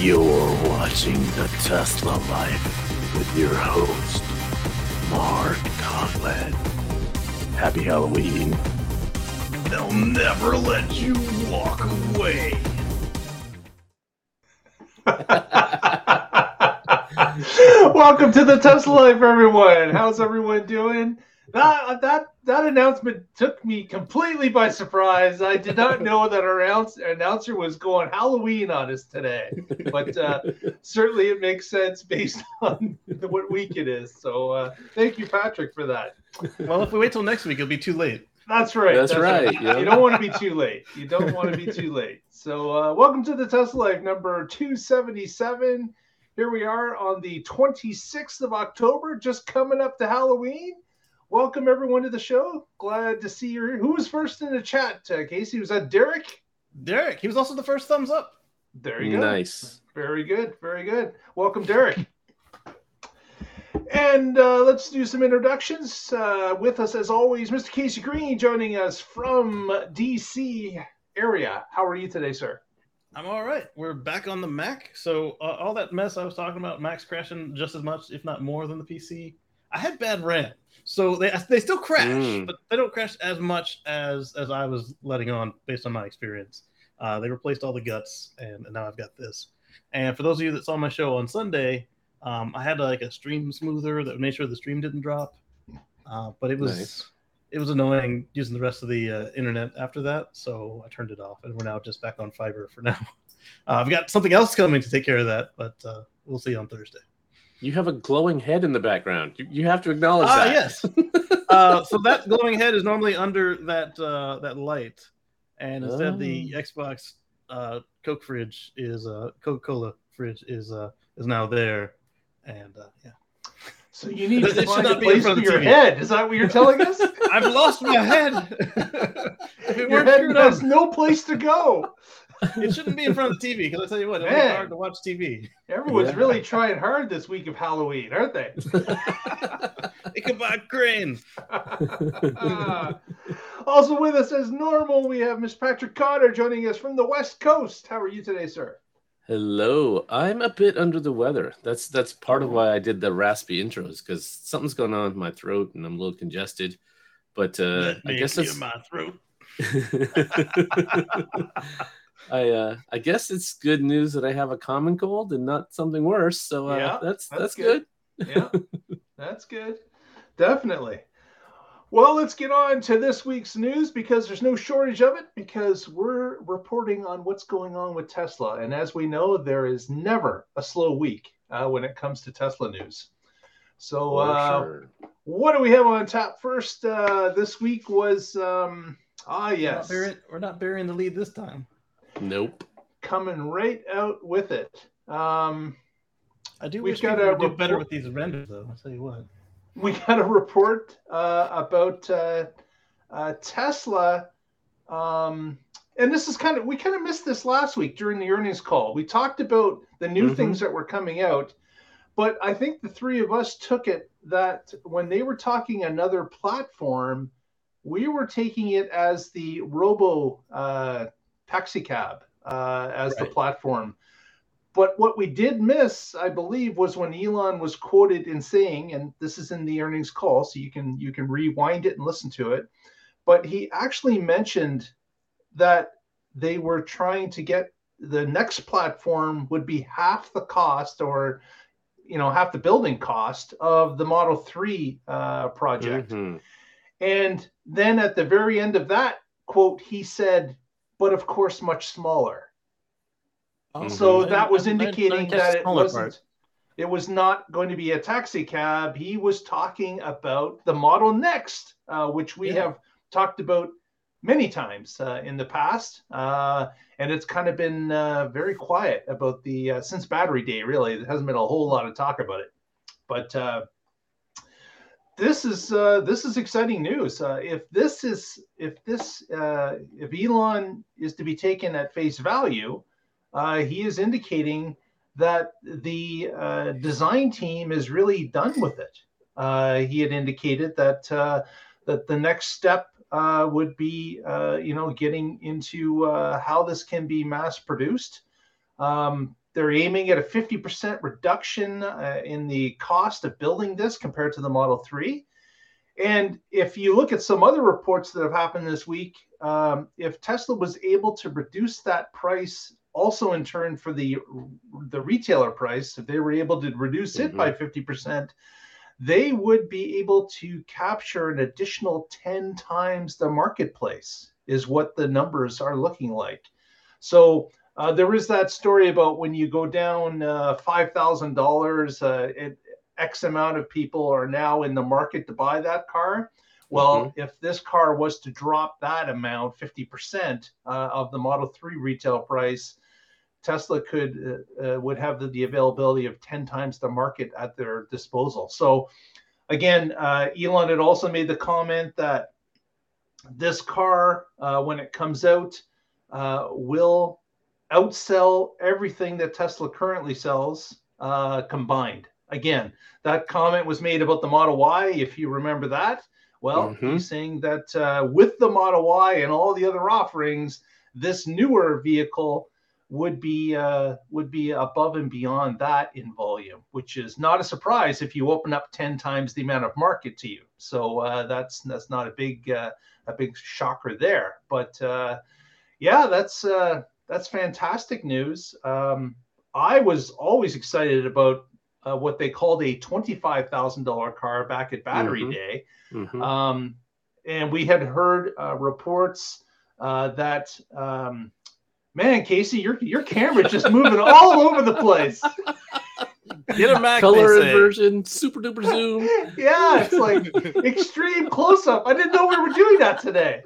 You're watching The Tesla Life with your host, Mark Conlad. Happy Halloween. They'll never let you walk away. Welcome to The Tesla Life, everyone. How's everyone doing? That announcement took me completely by surprise. I did not know that our announcer was going Halloween on us today, but certainly it makes sense based on what week it is. So thank you, Patrick, for that. Well, if we wait till next week, it'll be too late. That's right. That's right. Yeah. You don't want to be too late. So welcome to The Tesla Life number 277. Here we are on the 26th of October, just coming up to Halloween. Welcome, everyone, to the show. Glad to see you here. Who was first in the chat, Casey? Was that Derek? Derek. He was also the first thumbs up. There you go. Nice. Very good. Very good. Welcome, Derek. And let's do some introductions. With us, as always, Mr. Casey Green joining us from DC area. How are you today, sir? I'm all right. We're back on the Mac. So all that mess I was talking about, Mac's crashing just as much, if not more, than the PC. I had bad RAM, so they still crash, but they don't crash as much as I was letting on based on my experience. They replaced all the guts, and now I've got this. And for those of you that saw my show on Sunday, I had like a stream smoother that made sure the stream didn't drop. But it was It was annoying using the rest of the internet after that, so I turned it off, and we're now just back on fiber for now. I've got something else coming to take care of that, but we'll see on Thursday. You have a glowing head in the background. You have to acknowledge that. Yes. So that glowing head is normally under that light, and instead the Xbox Coke fridge is Coca-Cola fridge is now there, and yeah. So you need to find a place for your head. Is that what you're telling us? I've lost my head. Your head has no place to go. It shouldn't be in front of the TV, because I tell you what, it's hard to watch TV. Everyone's really trying hard this week of Halloween, aren't they? They can buy cranes. Also with us as normal, we have Mr. Patrick Cotter joining us from the West Coast. How are you today, sir? Hello. I'm a bit under the weather. That's part of why I did the raspy intros, because something's going on with my throat, and I'm a little congested. But I guess that's my throat. I guess it's good news that I have a common cold and not something worse. So that's good. Yeah, that's good. Definitely. Well, let's get on to this week's news, because there's no shortage of it, because we're reporting on what's going on with Tesla. And as we know, there is never a slow week when it comes to Tesla news. So what do we have on tap first this week was, yes. We're not burying the lead this time. Nope. Coming right out with it. I do wish we could do better with these renders, though. I'll tell you what. We got a report about Tesla. And this is we missed this last week during the earnings call. We talked about the new things that were coming out. But I think the three of us took it that when they were talking another platform, we were taking it as the robo-taxi cab as the platform. But what we did miss, I believe, was when Elon was quoted in saying, and this is in the earnings call, so you can rewind it and listen to it, but he actually mentioned that they were trying to get the next platform would be half the cost, or half the building cost of the Model 3 project. And then at the very end of that quote, he said, but of course, much smaller. So that was indicating that it wasn't. It was not going to be a taxi cab. He was talking about the Model Next, which we have talked about many times in the past. And it's kind of been very quiet about the since Battery Day, really. There hasn't been a whole lot of talk about it. But this is exciting news. If Elon is to be taken at face value, he is indicating that the design team is really done with it. He had indicated that the next step would be, getting into how this can be mass produced. They're aiming at a 50% reduction in the cost of building this compared to the Model 3. And if you look at some other reports that have happened this week, if Tesla was able to reduce that price also in turn for the retailer price, if they were able to reduce it by 50%, they would be able to capture an additional 10 times the marketplace is what the numbers are looking like. So there is that story about when you go down $5,000, X amount of people are now in the market to buy that car. Well, if this car was to drop that amount, 50% of the Model 3 retail price, Tesla could would have the availability of 10 times the market at their disposal. So again, Elon had also made the comment that this car, when it comes out, will outsell everything that Tesla currently sells combined. Again, that comment was made about the Model Y, if you remember that. Well, he's saying that with the Model Y and all the other offerings, this newer vehicle would be above and beyond that in volume, which is not a surprise if you open up 10 times the amount of market to you. So that's not a big a big shocker there. But yeah, that's fantastic news. I was always excited about what they called a $25,000 car back at Battery Day. And we had heard reports that, man, Casey, your camera just moving all over the place. Get a Mac color inversion, super duper zoom. Yeah, it's like extreme close up. I didn't know we were doing that today.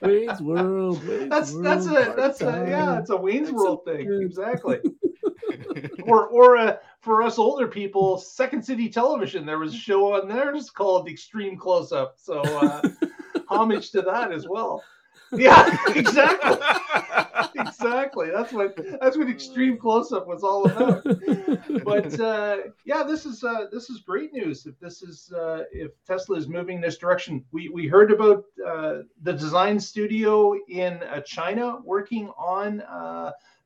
Wayne's World. It's a Wayne's World thing. Good. Exactly. Or for us older people, Second City Television, there was a show on there just called Extreme Close-Up. So homage to that as well. Yeah, exactly. Exactly. That's what Extreme Close-Up was all about. But yeah, this is great news. If this is if Tesla is moving in this direction, we heard about the design studio in China working on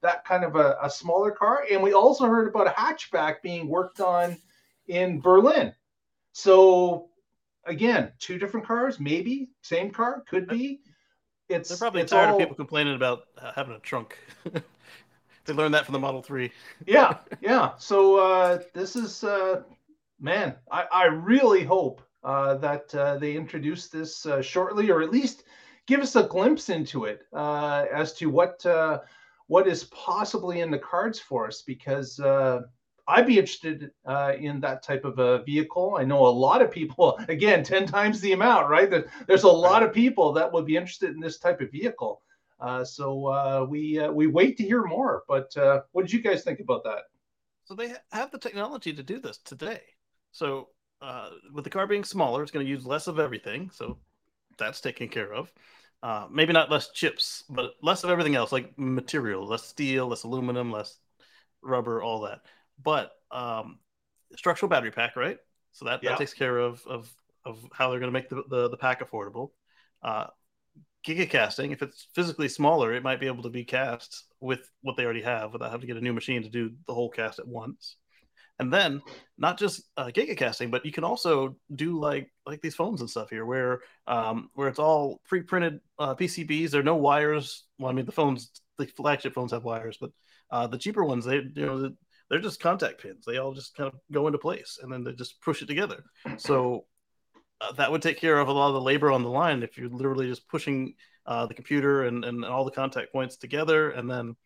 that kind of a smaller car. And we also heard about a hatchback being worked on in Berlin. So again, two different cars, maybe same car, could be. They're probably tired of people complaining about having a trunk. They learned that from the Model 3. Yeah. So this is, man, I really hope that they introduce this shortly, or at least give us a glimpse into it as to what is possibly in the cards for us, because I'd be interested in that type of a vehicle. I know a lot of people, again, 10 times the amount, right? There's a lot of people that would be interested in this type of vehicle. So we wait to hear more. But what did you guys think about that? So they have the technology to do this today. So with the car being smaller, it's going to use less of everything. So that's taken care of. Maybe not less chips, but less of everything else, like material, less steel, less aluminum, less rubber, all that. But structural battery pack, right? So that takes care of how they're going to make the pack affordable. Gigacasting, if it's physically smaller, it might be able to be cast with what they already have without having to get a new machine to do the whole cast at once. And then not just gigacasting, but you can also do like these phones and stuff here, where it's all pre-printed PCBs. There are no wires. Well, I mean, the flagship phones have wires, but the cheaper ones, they're just contact pins. They all just kind of go into place, and then they just push it together. So that would take care of a lot of the labor on the line if you're literally just pushing the computer and all the contact points together, and then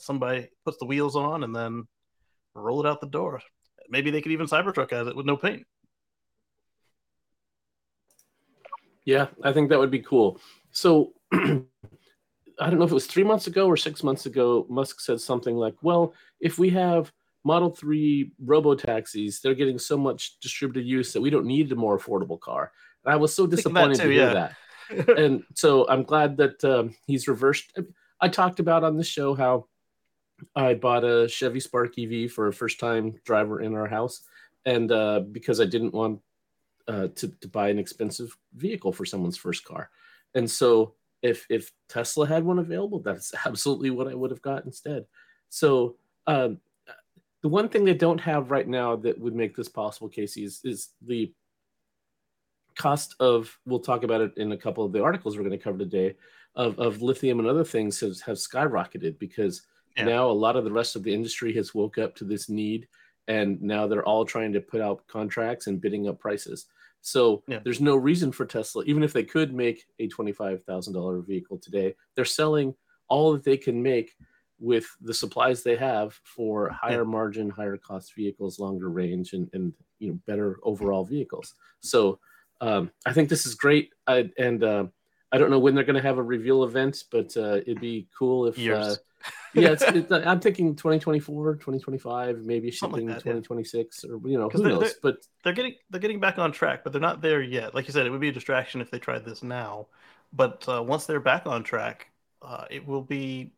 somebody puts the wheels on, and then roll it out the door. Maybe they could even Cybertruck at it with no paint. Yeah, I think that would be cool. So I don't know if it was 3 months ago or 6 months ago, Musk said something like, well, if we have Model 3 robo-taxis, they're getting so much distributed use that we don't need a more affordable car. And I was so disappointed to hear that. And so I'm glad that he's reversed. I talked about on the show how I bought a Chevy Spark EV for a first-time driver in our house, and because I didn't want to buy an expensive vehicle for someone's first car. And so if Tesla had one available, that's absolutely what I would have got instead. So the one thing they don't have right now that would make this possible, Casey, is the cost of, we'll talk about it in a couple of the articles we're going to cover today, of lithium and other things have skyrocketed because now a lot of the rest of the industry has woke up to this need, and now they're all trying to put out contracts and bidding up prices. So there's no reason for Tesla, even if they could make a $25,000 vehicle today, they're selling all that they can make with the supplies they have for higher margin, higher cost vehicles, longer range, and you know, better overall vehicles. So I think this is great. I don't know when they're going to have a reveal event, but it'd be cool if I'm thinking 2024, 2025, maybe something like that, 2026 or who knows. But they're getting back on track, but they're not there yet. Like you said, it would be a distraction if they tried this now, but once they're back on track, it will be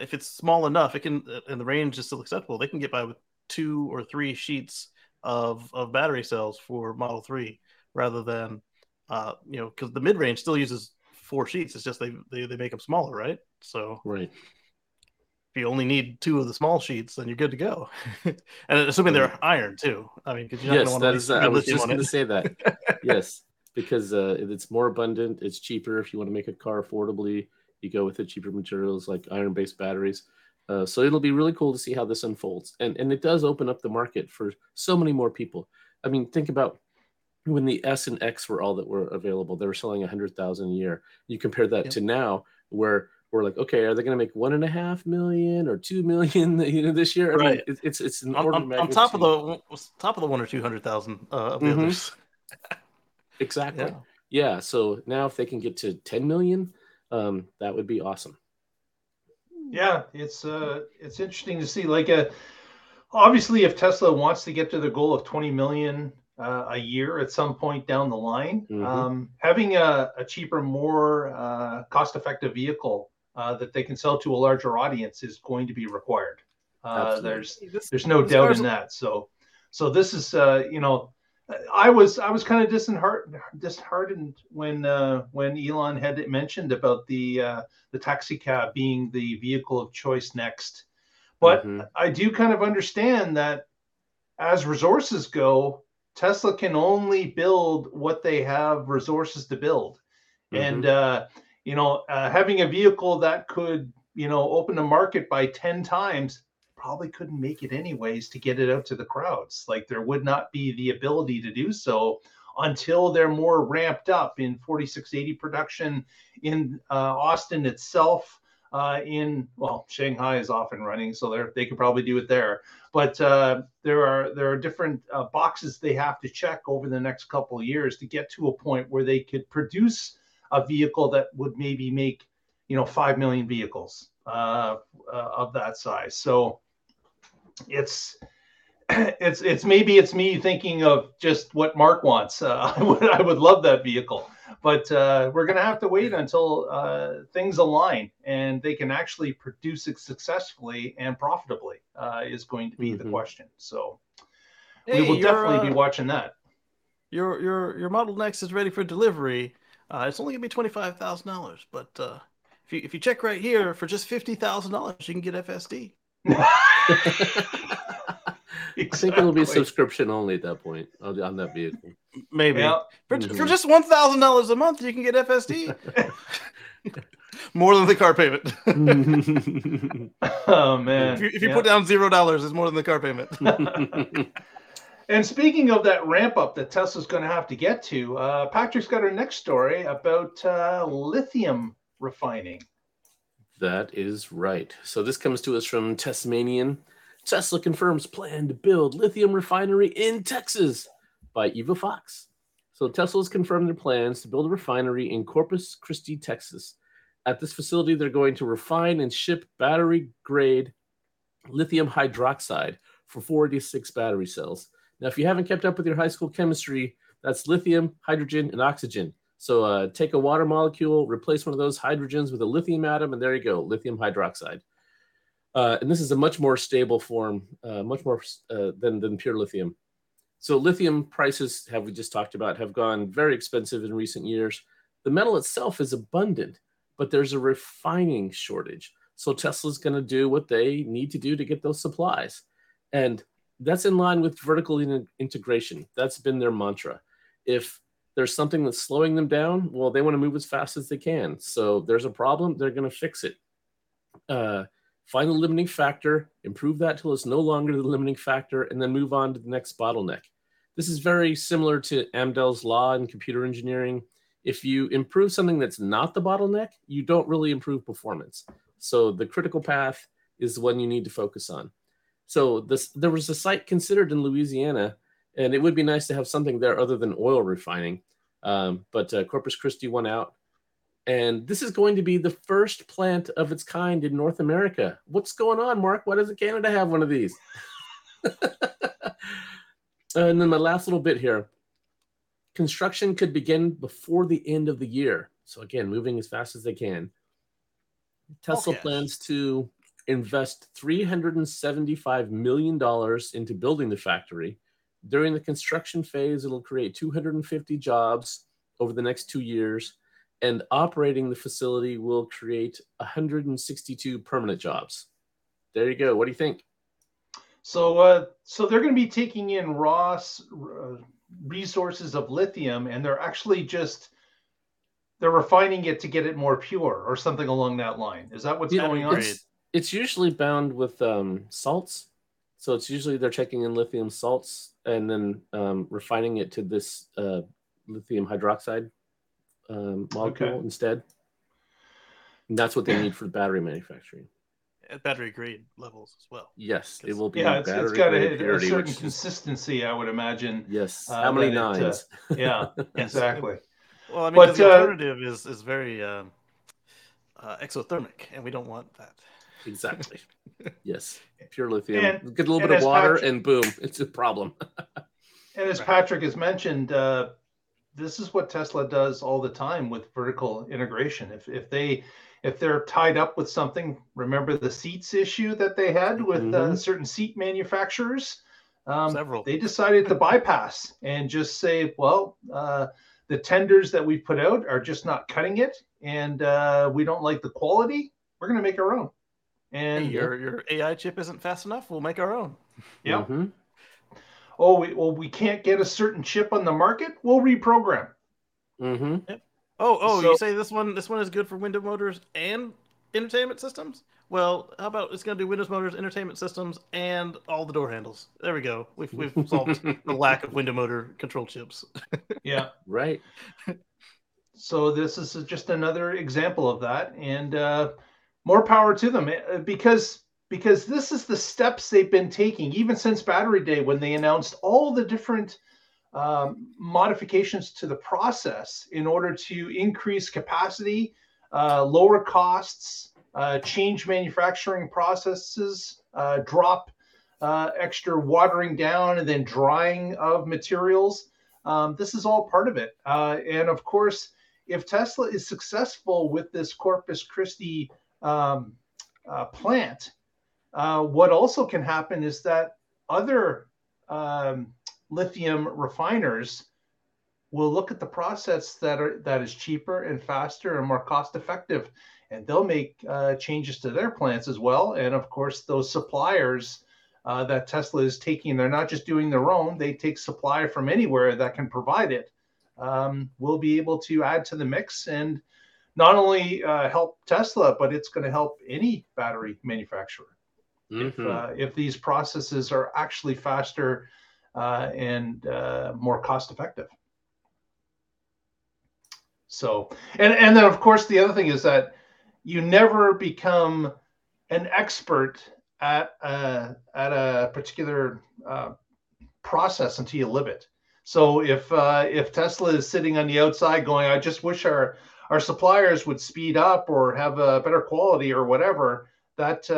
if it's small enough, it can, and the range is still acceptable, they can get by with 2 or 3 sheets of battery cells for Model 3 rather than because the mid-range still uses 4 sheets. It's just they make them smaller, right? So right, if you only need 2 of the small sheets, then you're good to go. And assuming they're iron too, I mean, because I was just going to say that. Yes, because it's more abundant, it's cheaper. If you want to make a car affordably, you go with the cheaper materials like iron-based batteries. So it'll be really cool to see how this unfolds, and it does open up the market for so many more people. I mean, think about when the S and X were all that were available, they were selling 100,000 a year. You compare that to now, where we're like, okay, are they going to make 1.5 million or 2 million this year? Right. I mean, it's an order of magnitude. On top of the 100,000 or 200,000 of the others. Exactly. Yeah. So now if they can get to 10 million, that would be awesome. Yeah, it's interesting to see. Obviously, if Tesla wants to get to the goal of 20 million. A year at some point down the line, having a cheaper, more cost-effective vehicle that they can sell to a larger audience is going to be required. There's no doubt in that. So this is I was kind of disheartened when Elon had it mentioned about the taxi cab being the vehicle of choice next, but I do kind of understand that as resources go, Tesla can only build what they have resources to build. And, having a vehicle that could, open the market by 10 times probably couldn't make it anyways to get it out to the crowds. Like there would not be the ability to do so until they're more ramped up in 4680 production in Austin itself. Shanghai is off and running, so they could probably do it there. But there are different boxes they have to check over the next couple of years to get to a point where they could produce a vehicle that would maybe make 5 million vehicles of that size. So it's maybe it's me thinking of just what Mark wants. I would love that vehicle. But we're going to have to wait until things align and they can actually produce it successfully and profitably is going to be the question. So we will definitely be watching that. Your Model X is ready for delivery. It's only going to be $25,000, but if you check right here, for just $50,000, you can get FSD. Exactly. I think it'll be subscription only at that point on that vehicle. Maybe. Yeah. For just $1,000 a month, you can get FSD. More than the car payment. Oh, man. If you put down $0, it's more than the car payment. And speaking of that ramp up that Tesla's going to have to get to, Patrick's got our next story about lithium refining. That is right. So this comes to us from Tesmanian. Tesla confirms plan to build lithium refinery in Texas by Eva Fox. So Tesla's confirmed their plans to build a refinery in Corpus Christi, Texas. At this facility, they're going to refine and ship battery-grade lithium hydroxide for 46 battery cells. Now, if you haven't kept up with your high school chemistry, that's lithium, hydrogen, and oxygen. So take a water molecule, replace one of those hydrogens with a lithium atom, and there you go, lithium hydroxide. And this is a much more stable form, much more than pure lithium. So lithium prices, have we just talked about, have gone very expensive in recent years. The metal itself is abundant, but there's a refining shortage. So Tesla's going to do what they need to do to get those supplies. And that's in line with vertical integration. That's been their mantra. If there's something that's slowing them down, well, they want to move as fast as they can. So there's a problem, they're going to fix it. Find the limiting factor, improve that till it's no longer the limiting factor, and then move on to the next bottleneck. This is very similar to Amdahl's law in computer engineering. If you improve something that's not the bottleneck, you don't really improve performance. So the critical path is the one you need to focus on. So there was a site considered in Louisiana, and it would be nice to have something there other than oil refining. But Corpus Christi won out. And this is going to be the first plant of its kind in North America. What's going on, Mark? Why doesn't Canada have one of these? And then my last little bit here. Construction could begin before the end of the year. So again, moving as fast as they can. Tesla plans to invest $375 million into building the factory. During the construction phase, it'll create 250 jobs over the next 2 years, and operating the facility will create 162 permanent jobs. There you go. What do you think? So they're going to be taking in raw resources of lithium, and they're actually just they're refining it to get it more pure or something along that line. Is that what's going on? It's usually bound with salts. So it's usually they're taking in lithium salts and then refining it to this lithium hydroxide molecule instead. And that's what they need for battery manufacturing. At battery grade levels as well. Yes, it will be. Yeah, it's got a certain consistency, I would imagine. Yes, how many nines? Exactly. Well, I mean, but, the alternative is very exothermic, and we don't want that. Exactly. Yes, pure lithium. Get a little bit of water, and boom, it's a problem. And as Patrick has mentioned, this is what Tesla does all the time with vertical integration. If they're tied up with something, remember the seats issue that they had with certain seat manufacturers? Several. They decided to bypass and just say, well, the tenders that we put out are just not cutting it, and we don't like the quality. We're going to make our own. And hey, your AI chip isn't fast enough. We'll make our own. Yeah. Mm-hmm. We can't get a certain chip on the market. We'll reprogram. Mm-hmm. Yep. So, you say this one is good for window motors and entertainment systems? Well, how about it's going to do windows, motors, entertainment systems, and all the door handles? There we go. We've solved the lack of window motor control chips. Yeah. Right. So this is just another example of that, and more power to them, because this is the steps they've been taking, even since Battery Day, when they announced all the different modifications to the process in order to increase capacity, lower costs, change manufacturing processes, drop extra watering down and then drying of materials. This is all part of it. And of course, if Tesla is successful with this Corpus Christi plant, what also can happen is that other lithium refiners will look at the process that is cheaper and faster and more cost effective, and they'll make changes to their plants as well. And of course, those suppliers that Tesla is taking, they're not just doing their own, they take supply from anywhere that can provide it, will be able to add to the mix and not only help Tesla, but it's going to help any battery manufacturer. Mm-hmm. If these processes are actually faster and more cost effective. So, and then of course, the other thing is that you never become an expert at a particular process until you live it. So if Tesla is sitting on the outside going, I just wish our suppliers would speed up or have a better quality or whatever, that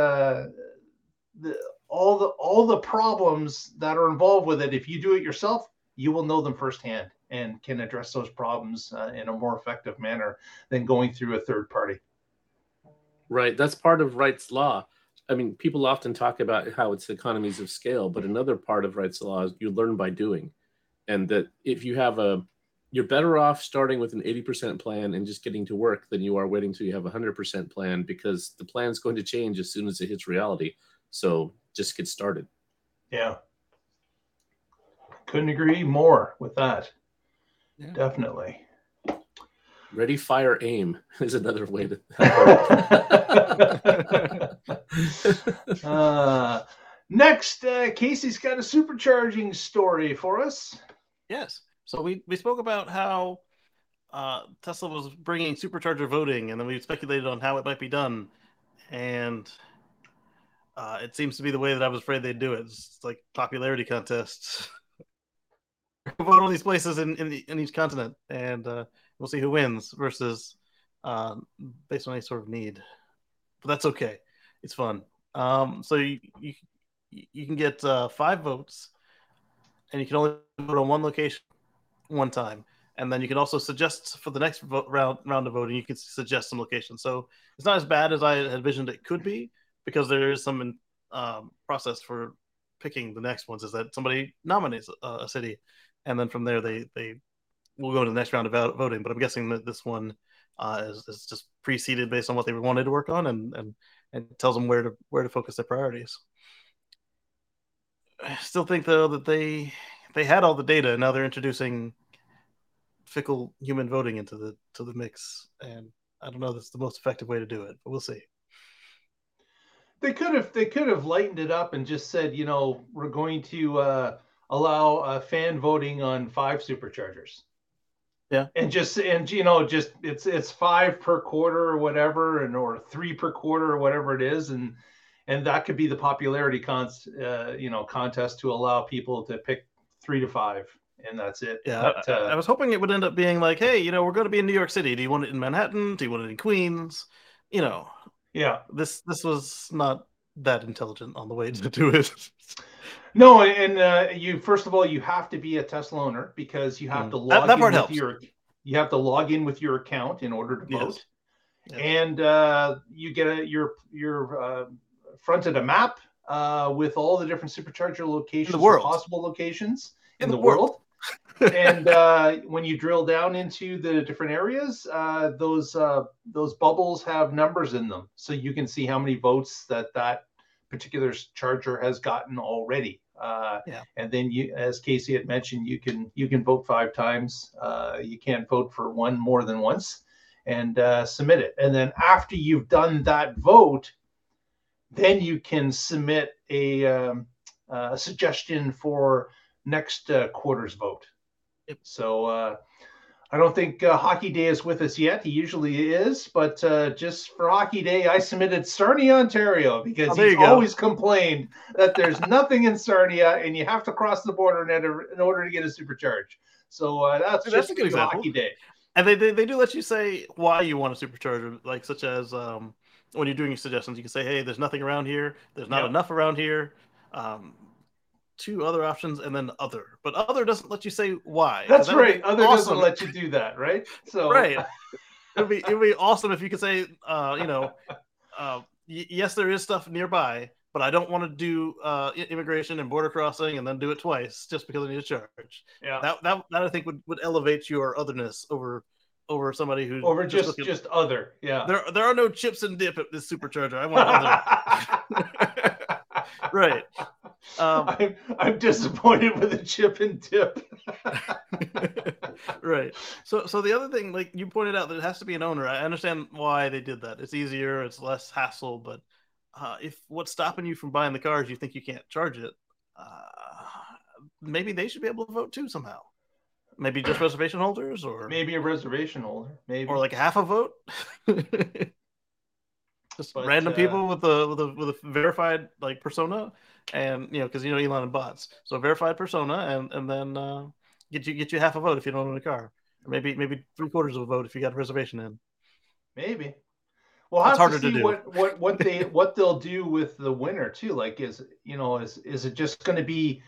all the problems that are involved with it, if you do it yourself, you will know them firsthand and can address those problems in a more effective manner than going through a third party. Right. That's part of Wright's law. I mean, people often talk about how it's economies of scale, but another part of Wright's law is you learn by doing. And that if you have a you're better off starting with an 80% plan and just getting to work than you are waiting till you have a 100% plan, because the plan's going to change as soon as it hits reality. So just get started. Yeah. Couldn't agree more with that. Yeah. Definitely. Ready, fire, aim is another way to. Next, Casey's got a supercharging story for us. Yes. So we spoke about how Tesla was bringing supercharger voting, and then we speculated on how it might be done. And it seems to be the way that I was afraid they'd do it. It's like popularity contests. Vote all these places in each continent, and we'll see who wins versus based on any sort of need. But that's okay. It's fun. So you can get 5 votes, and you can only vote on one location one time, and then you can also suggest for the next round of voting. You can suggest some locations, so it's not as bad as I had envisioned it could be, because there is some process for picking the next ones. Is that somebody nominates a city, and then from there they will go to the next round of voting. But I'm guessing that this one is just pre-seeded based on what they wanted to work on, and tells them where to focus their priorities. I still think though that they had all the data, and now they're introducing fickle human voting into the mix, and I don't know if that's the most effective way to do it, but we'll see. They could have lightened it up and just said, you know, we're going to allow fan voting on 5 superchargers. Yeah. And it's 5 per quarter or whatever, or 3 per quarter or whatever it is, and that could be the popularity contest to allow people to pick 3 to 5, and that's it. Yeah, but, I was hoping it would end up being like, hey, you know, we're going to be in New York City. Do you want it in Manhattan? Do you want it in Queens? You know. Yeah, this was not that intelligent on the way to do it. No, and you first of all, you have to be a Tesla owner, because you have to log in with you have to log in with your account in order to vote. Yes. And you get you're fronted a map with all the different supercharger locations, possible locations in the world. And when you drill down into the different areas, those bubbles have numbers in them, so you can see how many votes that particular charger has gotten already. And then you, as Casey had mentioned, you can vote 5 times. You can't vote for one more than once, and submit it. And then after you've done that vote, then you can submit a suggestion for next quarter's vote. Yep. So I don't think Hockey Day is with us yet. He usually is, but just for Hockey Day, I submitted Sarnia, Ontario, because he's always complained that there's nothing in Sarnia, and you have to cross the border in order to get a supercharge. So that's a good example. Hockey Day. And they do let you say why you want a supercharger, like such as when you're doing your suggestions, you can say, hey, there's nothing around here. There's not enough around here. 2 other options, and then other. But other doesn't let you say why. That's right. Other doesn't let you do that, right? So right. It'd be awesome if you could say, yes, there is stuff nearby, but I don't want to do immigration and border crossing and then do it twice just because I need a charge. Yeah. That I think would elevate your otherness over somebody who just other. Yeah. There are no chips and dip at this supercharger. I want other. Right. I'm disappointed with a chip and dip. Right. So the other thing, like you pointed out, that it has to be an owner. I understand why they did that. It's easier. It's less hassle. But if what's stopping you from buying the car is you think you can't charge it, maybe they should be able to vote too somehow. Maybe just reservation holders, or maybe a reservation holder, maybe, or like half a vote. Just random people with a verified like persona, and because Elon and bots, so a verified persona, and then get you half a vote if you don't own a car, or maybe 3/4 of a vote if you got a reservation in. Maybe. Well, it's harder to do. What they'll do with the winner too. Like, is it just going to be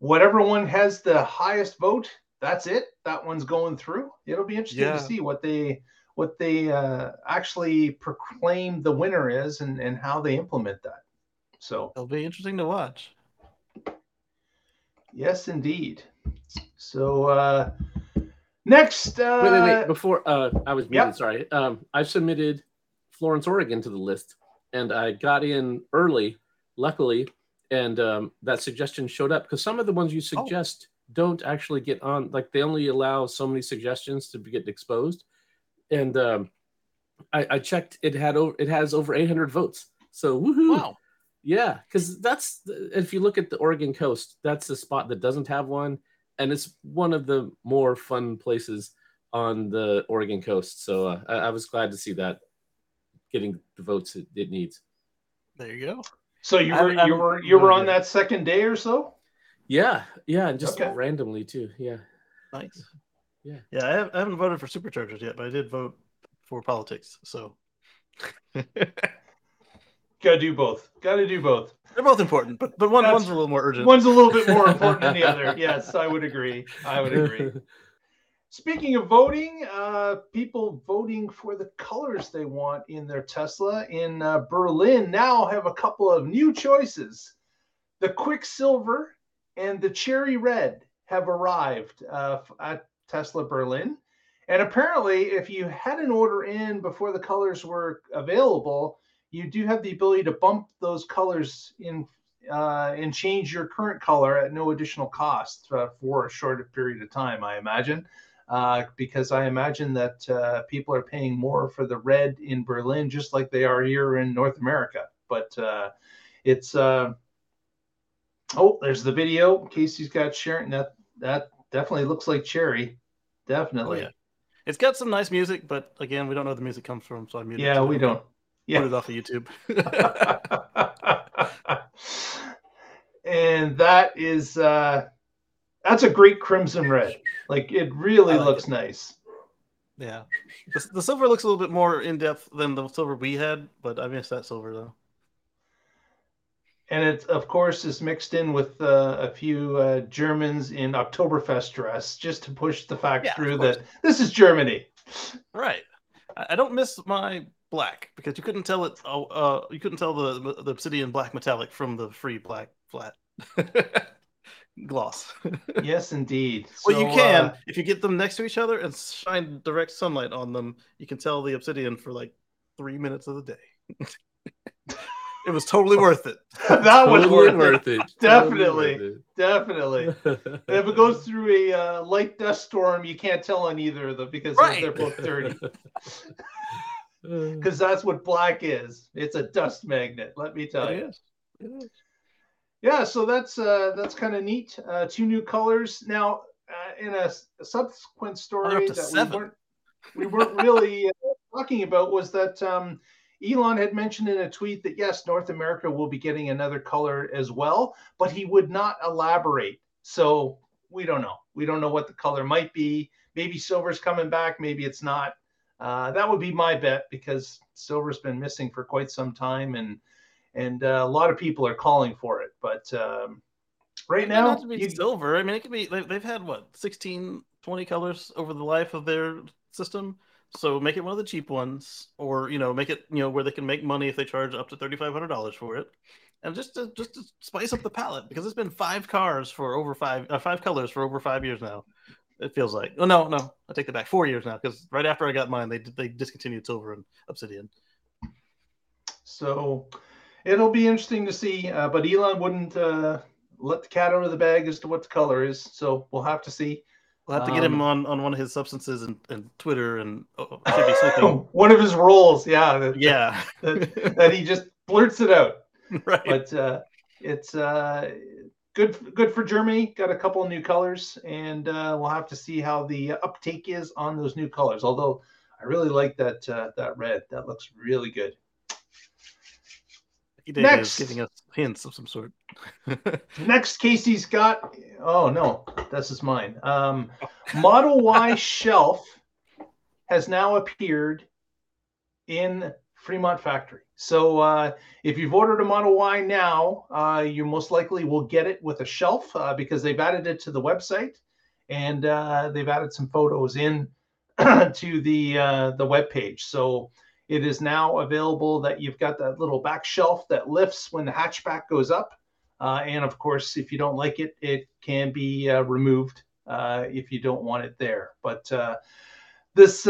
whatever one has the highest vote? That's it. That one's going through. It'll be interesting to see what they actually proclaim the winner is, and how they implement that. So it'll be interesting to watch. Yes, indeed. So Next. Wait. Before I was muted, sorry. I submitted Florence, Oregon to the list, and I got in early, luckily, and that suggestion showed up because some of the ones you suggest don't actually get on. Like they only allow so many suggestions to get exposed, and I checked. It has over 800 votes. So woohoo! Wow. Yeah, because that's if you look at the Oregon coast, that's the spot that doesn't have one, and it's one of the more fun places on the Oregon coast. So I was glad to see that getting the votes it needs. There you go. So you were on that second day or so? Yeah, and just randomly too. Yeah. Nice. Yeah. I haven't voted for superchargers yet, but I did vote for politics. So. Gotta do both. They're both important, but one's a little more urgent. One's a little bit more important than the other. Yes, I would agree. Speaking of voting, people voting for the colors they want in their Tesla in Berlin now have a couple of new choices. The Quicksilver and the Cherry Red have arrived at Tesla Berlin. And apparently, if you had an order in before the colors were available, you do have the ability to bump those colors in and change your current color at no additional cost for a short period of time, I imagine, because I imagine that people are paying more for the red in Berlin, just like they are here in North America. But it's there's the video. Casey's got sharing that definitely looks like cherry, definitely. Oh, yeah. It's got some nice music, but again, we don't know where the music comes from, so I muted. Yeah, we don't. Yeah. Put it off of YouTube. And that is that's a great crimson red. Like it really looks nice. Yeah. The silver looks a little bit more in depth than the silver we had, but I miss that silver though. And it, of course, is mixed in with a few Germans in Oktoberfest dress just to push the fact through that this is Germany. Right. I don't miss my black because you couldn't tell it. You couldn't tell the obsidian black metallic from the free black flat gloss. Yes, indeed. Well, so, you can if you get them next to each other and shine direct sunlight on them. You can tell the obsidian for like 3 minutes of the day. It was totally worth it. That was worth it. Definitely. And if it goes through a light dust storm, you can't tell on either of them because they're both dirty. Because that's what black is. It's a dust magnet, let me tell you. It is. Yeah, so that's kind of neat. Two new colors. Now, in a subsequent story that we weren't really talking about was that Elon had mentioned in a tweet that, yes, North America will be getting another color as well, but he would not elaborate. So we don't know. We don't know what the color might be. Maybe silver's coming back. Maybe it's not. That would be my bet because silver's been missing for quite some time, and a lot of people are calling for it. But right now, not to be silver. I mean, it could be. They've had 16, 20 colors over the life of their system. So make it one of the cheap ones, or make it where they can make money if they charge up to $3,500 for it, and just to spice up the palette because it's been five colors for over 5 years now. It feels like. Oh no, I take that back. 4 years now, because right after I got mine, they discontinued silver and obsidian. So it'll be interesting to see. But Elon wouldn't let the cat out of the bag as to what the color is. So we'll have to see. We'll have to get him on one of his substances and Twitter and one of his roles. Yeah. That he just blurts it out. Right. But it's. Good for Germany. Got a couple of new colors, and we'll have to see how the uptake is on those new colors. Although I really like that red. That looks really good. Next, giving us hints of some sort. Next, Casey's got. Oh no, this is mine. Model Y shelf has now appeared in Fremont factory. So if you've ordered a Model Y now, you most likely will get it with a shelf because they've added it to the website, and they've added some photos in to the webpage. So it is now available that you've got that little back shelf that lifts when the hatchback goes up. And of course, if you don't like it, it can be removed if you don't want it there. But this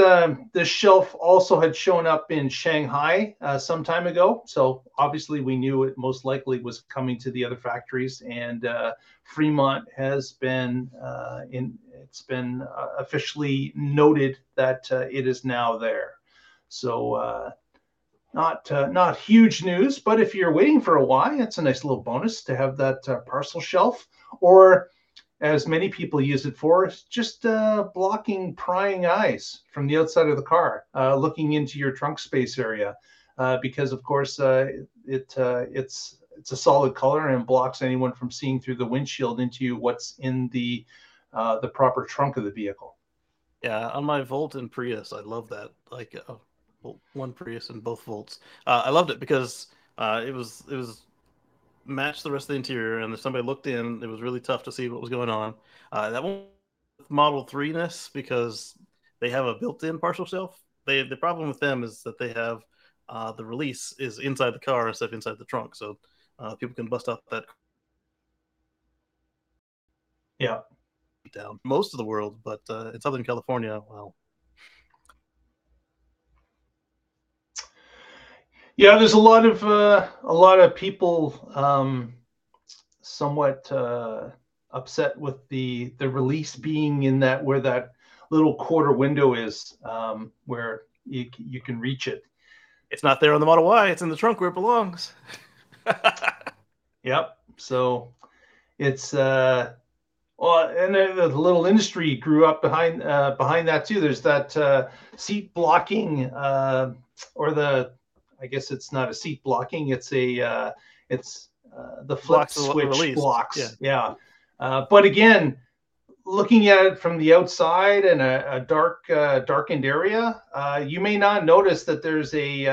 shelf also had shown up in Shanghai some time ago. So obviously we knew it most likely was coming to the other factories, and Fremont has been officially noted that it is now there. So not huge news, but if you're waiting for a Y, it's a nice little bonus to have that parcel shelf, or as many people use it for, it's just blocking prying eyes from the outside of the car, looking into your trunk space area, because of course it's a solid color and blocks anyone from seeing through the windshield into what's in the proper trunk of the vehicle. Yeah, on my Volt and Prius, I love that. Like one Prius and both Volts, I loved it because it was matched the rest of the interior, and if somebody looked in, it was really tough to see what was going on. That one with Model 3-ness, because they have a built-in partial shelf. The problem with them is that they have the release is inside the car instead of inside the trunk, so people can bust out that. Yeah, down most of the world, but in Southern California, well. Yeah, there's a lot of people somewhat upset with the release being in that, where that little quarter window is, where you can reach it. It's not there on the Model Y. It's in the trunk where it belongs. Yep. So it's and the little industry grew up behind that too. There's that seat blocking I guess it's not a seat blocking. It's the flip switch blocks. Yeah. But again, looking at it from the outside in a darkened area, you may not notice that there's a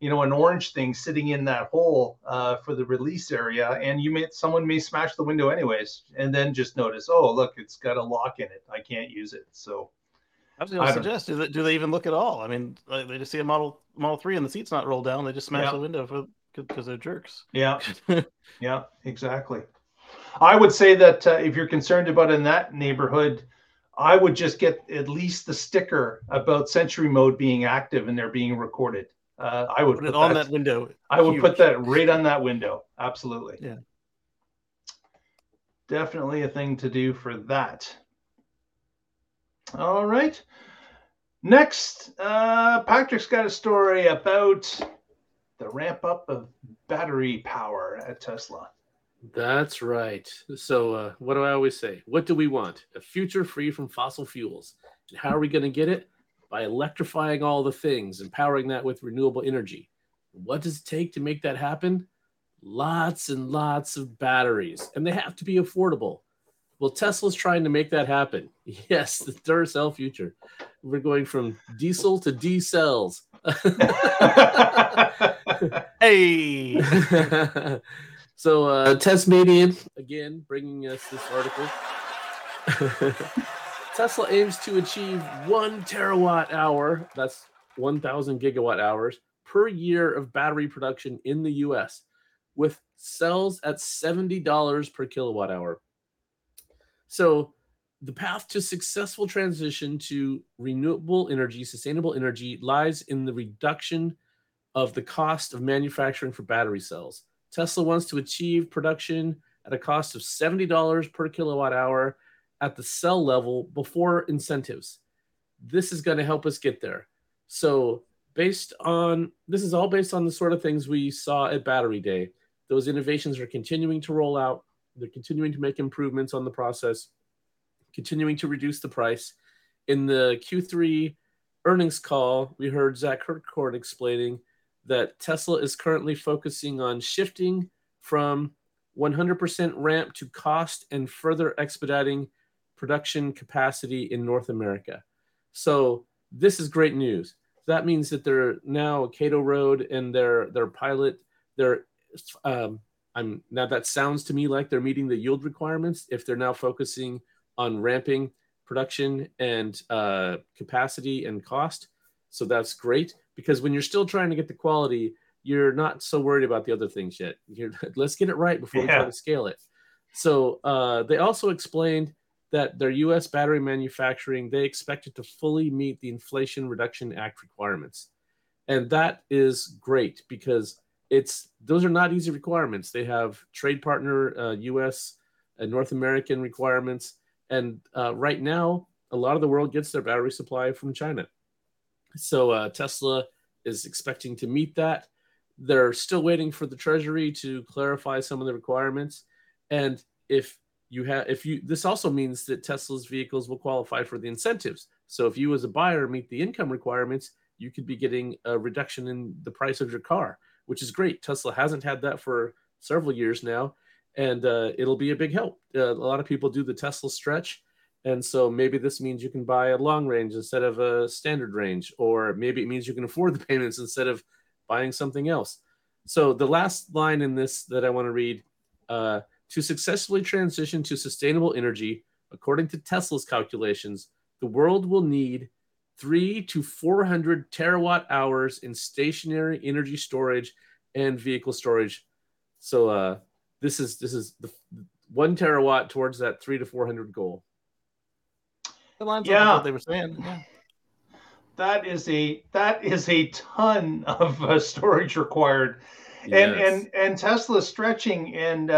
an orange thing sitting in that hole for the release area, and someone may smash the window anyways, and then just notice, oh look, it's got a lock in it. I can't use it. So. I was going to suggest, do they even look at all? I mean, they just see a Model 3 and the seat's not rolled down. They just smash the window because they're jerks. Yeah, yeah, exactly. I would say that if you're concerned about in that neighborhood, I would just get at least the sticker about Century Mode being active and they're being recorded. I would put it on that window. I would put that right on that window. Absolutely. Yeah. Definitely a thing to do for that. All right. Next, Patrick's got a story about the ramp up of battery power at Tesla. That's right. So what do I always say? What do we want? A future free from fossil fuels. And how are we going to get it? By electrifying all the things and powering that with renewable energy. What does it take to make that happen? Lots and lots of batteries. And they have to be affordable. Well, Tesla's trying to make that happen. Yes, the Duracell future. We're going from diesel to D cells. Hey! So, Tesmanian, again, bringing us this article. Tesla aims to achieve 1 terawatt hour, that's 1,000 gigawatt hours, per year of battery production in the US, with cells at $70 per kilowatt hour. So the path to successful transition to renewable energy, sustainable energy, lies in the reduction of the cost of manufacturing for battery cells. Tesla wants to achieve production at a cost of $70 per kilowatt hour at the cell level before incentives. This is going to help us get there. So this is all based on the sort of things we saw at Battery Day. Those innovations are continuing to roll out. They're continuing to make improvements on the process, continuing to reduce the price. In the Q3 earnings call, we heard Zach Hercourt explaining that Tesla is currently focusing on shifting from 100% ramp to cost and further expediting production capacity in North America. So this is great news. That means that they're now Cato Road and their pilot, now that sounds to me like they're meeting the yield requirements if they're now focusing on ramping production and capacity and cost. So that's great, because when you're still trying to get the quality, you're not so worried about the other things yet. Let's get it right before we try to scale it. So they also explained that their U.S. battery manufacturing, they expect it to fully meet the Inflation Reduction Act requirements. And that is great because those are not easy requirements. They have trade partner U.S. and North American requirements. And right now, a lot of the world gets their battery supply from China. So Tesla is expecting to meet that. They're still waiting for the Treasury to clarify some of the requirements. And this also means that Tesla's vehicles will qualify for the incentives. So if you as a buyer meet the income requirements, you could be getting a reduction in the price of your car, which is great. Tesla hasn't had that for several years now, and it'll be a big help. A lot of people do the Tesla stretch, and so maybe this means you can buy a long range instead of a standard range, or maybe it means you can afford the payments instead of buying something else. So the last line in this that I want to read, to successfully transition to sustainable energy, according to Tesla's calculations, the world will need 300 to 400 terawatt hours in stationary energy storage and vehicle storage. So this is the 1 terawatt towards that 300 to 400 goal. The lines on what they were saying. Yeah. That is a ton of storage required, and Tesla stretching and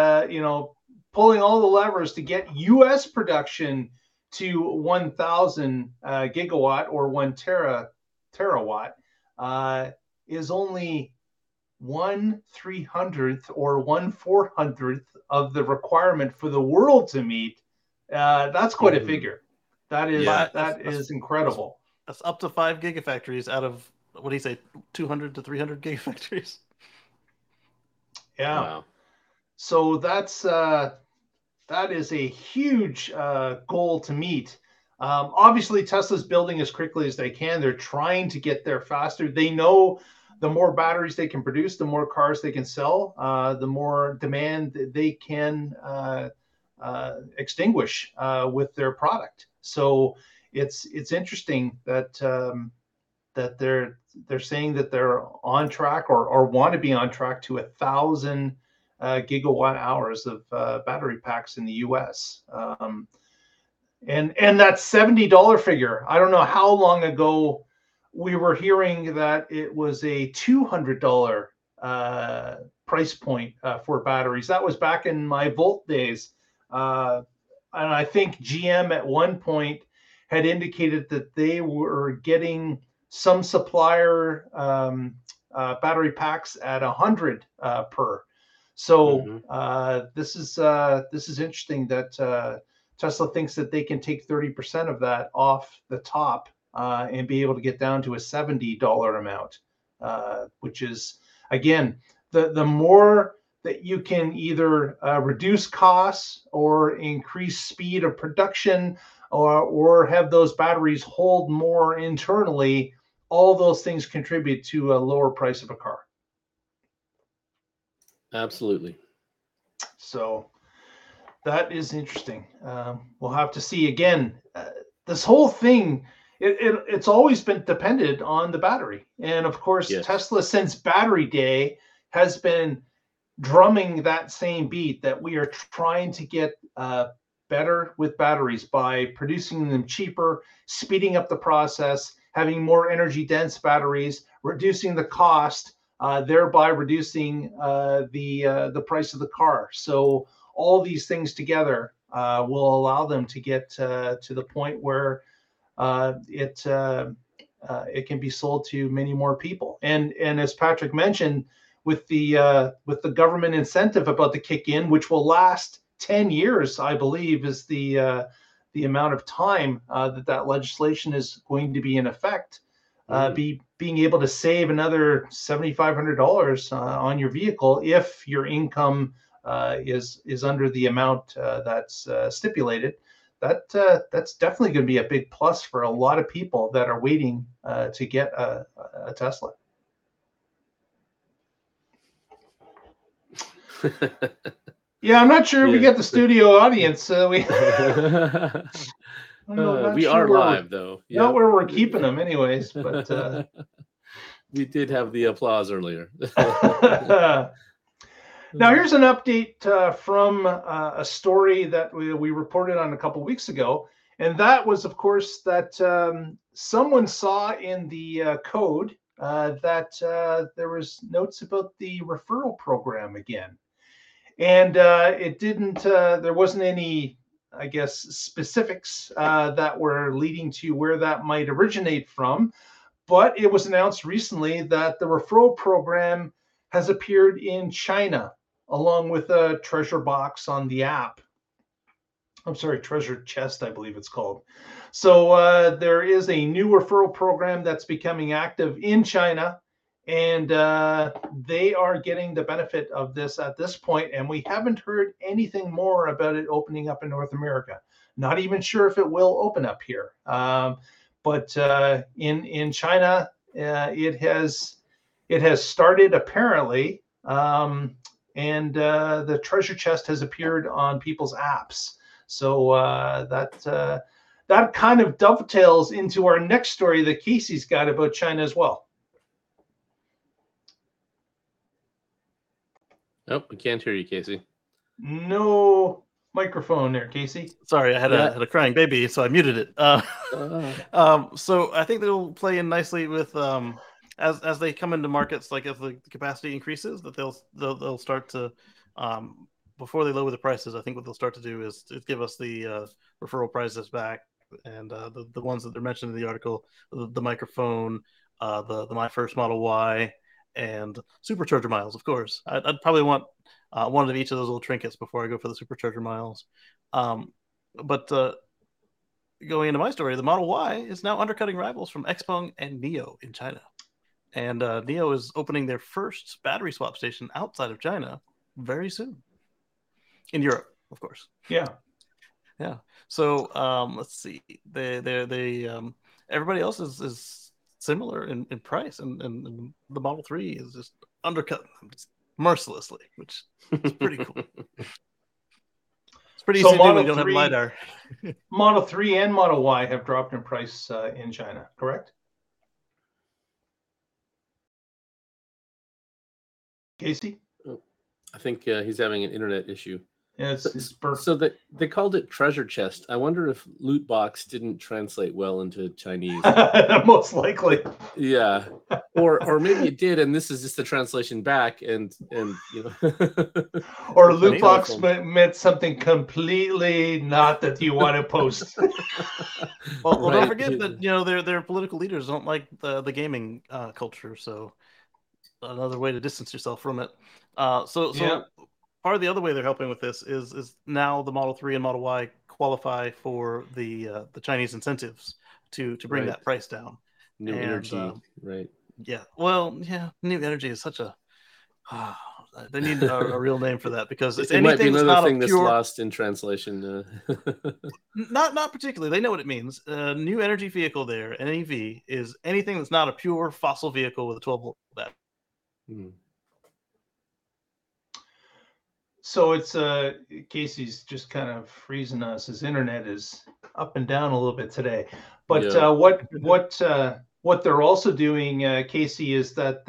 pulling all the levers to get U.S. production to 1,000 gigawatt or 1 terawatt is only 1/300th or 1/400th of the requirement for the world to meet. That's quite a figure. That is incredible. That's up to 5 gigafactories out of, 200 to 300 gigafactories. Yeah. Wow. So that is a huge goal to meet. Obviously, Tesla's building as quickly as they can. They're trying to get there faster. They know the more batteries they can produce, the more cars they can sell, the more demand they can extinguish with their product. So it's interesting that that they're saying that they're on track or want to be on track to 1,000 gigawatt hours of battery packs in the U.S. And that $70 figure. I don't know how long ago we were hearing that it was a $200 price point for batteries. That was back in my Volt days, and I think GM at one point had indicated that they were getting some supplier battery packs at 100 per. So this is interesting that Tesla thinks that they can take 30% of that off the top and be able to get down to a $70 amount, which is, again, the more that you can either reduce costs or increase speed of production, or have those batteries hold more internally, all those things contribute to a lower price of a car. Absolutely. So that is interesting. We'll have to see. Again, this whole thing, it's always been dependent on the battery. And of course, Tesla, since Battery Day, has been drumming that same beat that we are trying to get better with batteries by producing them cheaper, speeding up the process, having more energy-dense batteries, reducing the cost, thereby reducing the price of the car. So all these things together will allow them to get to the point where it can be sold to many more people. And as Patrick mentioned, with the government incentive about to kick in, which will last 10 years, I believe, is the amount of time that legislation is going to be in effect. Being able to save another $7,500 on your vehicle if your income is under the amount that's stipulated, that's definitely going to be a big plus for a lot of people that are waiting to get a Tesla. Yeah, I'm not sure if we get the studio audience. We are live, though. Yeah. Not where we're keeping them anyways, but... We did have the applause earlier. Now, here's an update from a story that we reported on a couple weeks ago. And that was, of course, that someone saw in the code that there was notes about the referral program again. And it didn't, there wasn't any, I guess, specifics that were leading to where that might originate from. But it was announced recently that the referral program has appeared in China, along with a treasure box on the app. I'm sorry, treasure chest, I believe it's called. So there is a new referral program that's becoming active in China, and they are getting the benefit of this at this point. And we haven't heard anything more about it opening up in North America. Not even sure if it will open up here. But in China, it has started apparently, and the treasure chest has appeared on people's apps. So that kind of dovetails into our next story that Casey's got about China as well. Nope, we can't hear you, Casey. No microphone there, Casey. Sorry, I had a crying baby, so I muted it. So I think they'll play in nicely with as they come into markets. Like if the capacity increases, that they'll start to. Before they lower the prices, I think what they'll start to do is give us the referral prices back, and the ones that they're mentioned in the article, the microphone, the my first Model Y, and supercharger miles. Of course, I'd probably want one of each of those little trinkets before I go for the supercharger miles. But going into my story, the Model Y is now undercutting rivals from Xpeng and NIO in China, and NIO is opening their first battery swap station outside of China very soon. In Europe, of course. Yeah. So let's see. They everybody else is similar in price, and the Model 3 is just undercutting them mercilessly, which is pretty cool. It's pretty easy to do when you don't have LiDAR. Model 3 and Model Y have dropped in price in China, correct? Casey? I think he's having an internet issue. Yeah, it's perfect. So they called it treasure chest. I wonder if loot box didn't translate well into Chinese. Most likely. Yeah. Or maybe it did, and this is just the translation back, and you know. Or loot box meant something completely not that you want to post. Well, don't forget that, you know, their political leaders don't like the gaming culture, so another way to distance yourself from it. Part of the other way they're helping with this is now the Model 3 and Model Y qualify for the Chinese incentives to bring that price down. New energy, right? Yeah. Well, yeah. New energy is such a they need a real name for that, because it's anything that's not a pure... lost in translation. Not particularly. They know what it means. New energy vehicle there, NEV, is anything that's not a pure fossil vehicle with a 12-volt battery. Hmm. So it's Casey's just kind of freezing us. His internet is up and down a little bit today. But yeah. What they're also doing, Casey, is that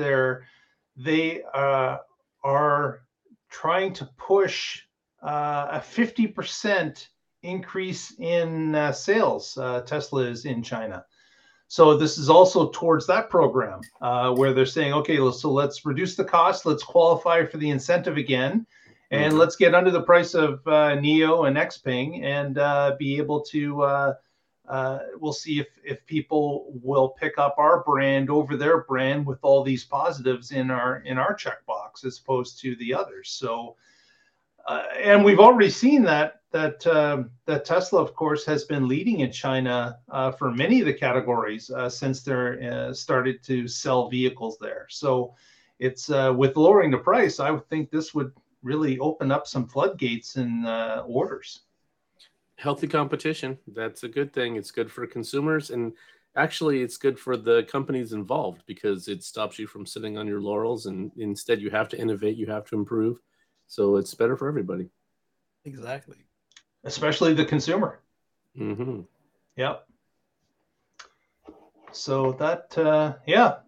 they are trying to push a 50% increase in sales. Tesla is in China. So this is also towards that program where they're saying, okay, so let's reduce the cost. Let's qualify for the incentive again. And let's get under the price of NIO and Xpeng, and be able to. We'll see if people will pick up our brand over their brand with all these positives in our checkbox as opposed to the others. So, and we've already seen that Tesla, of course, has been leading in China for many of the categories since they're started to sell vehicles there. So, it's with lowering the price, I would think this would really open up some floodgates in orders. Healthy competition. That's a good thing. It's good for consumers, and actually it's good for the companies involved, because it stops you from sitting on your laurels, and instead you have to innovate, you have to improve. So it's better for everybody. Exactly. Especially the consumer. Mm-hmm. Yep. So that,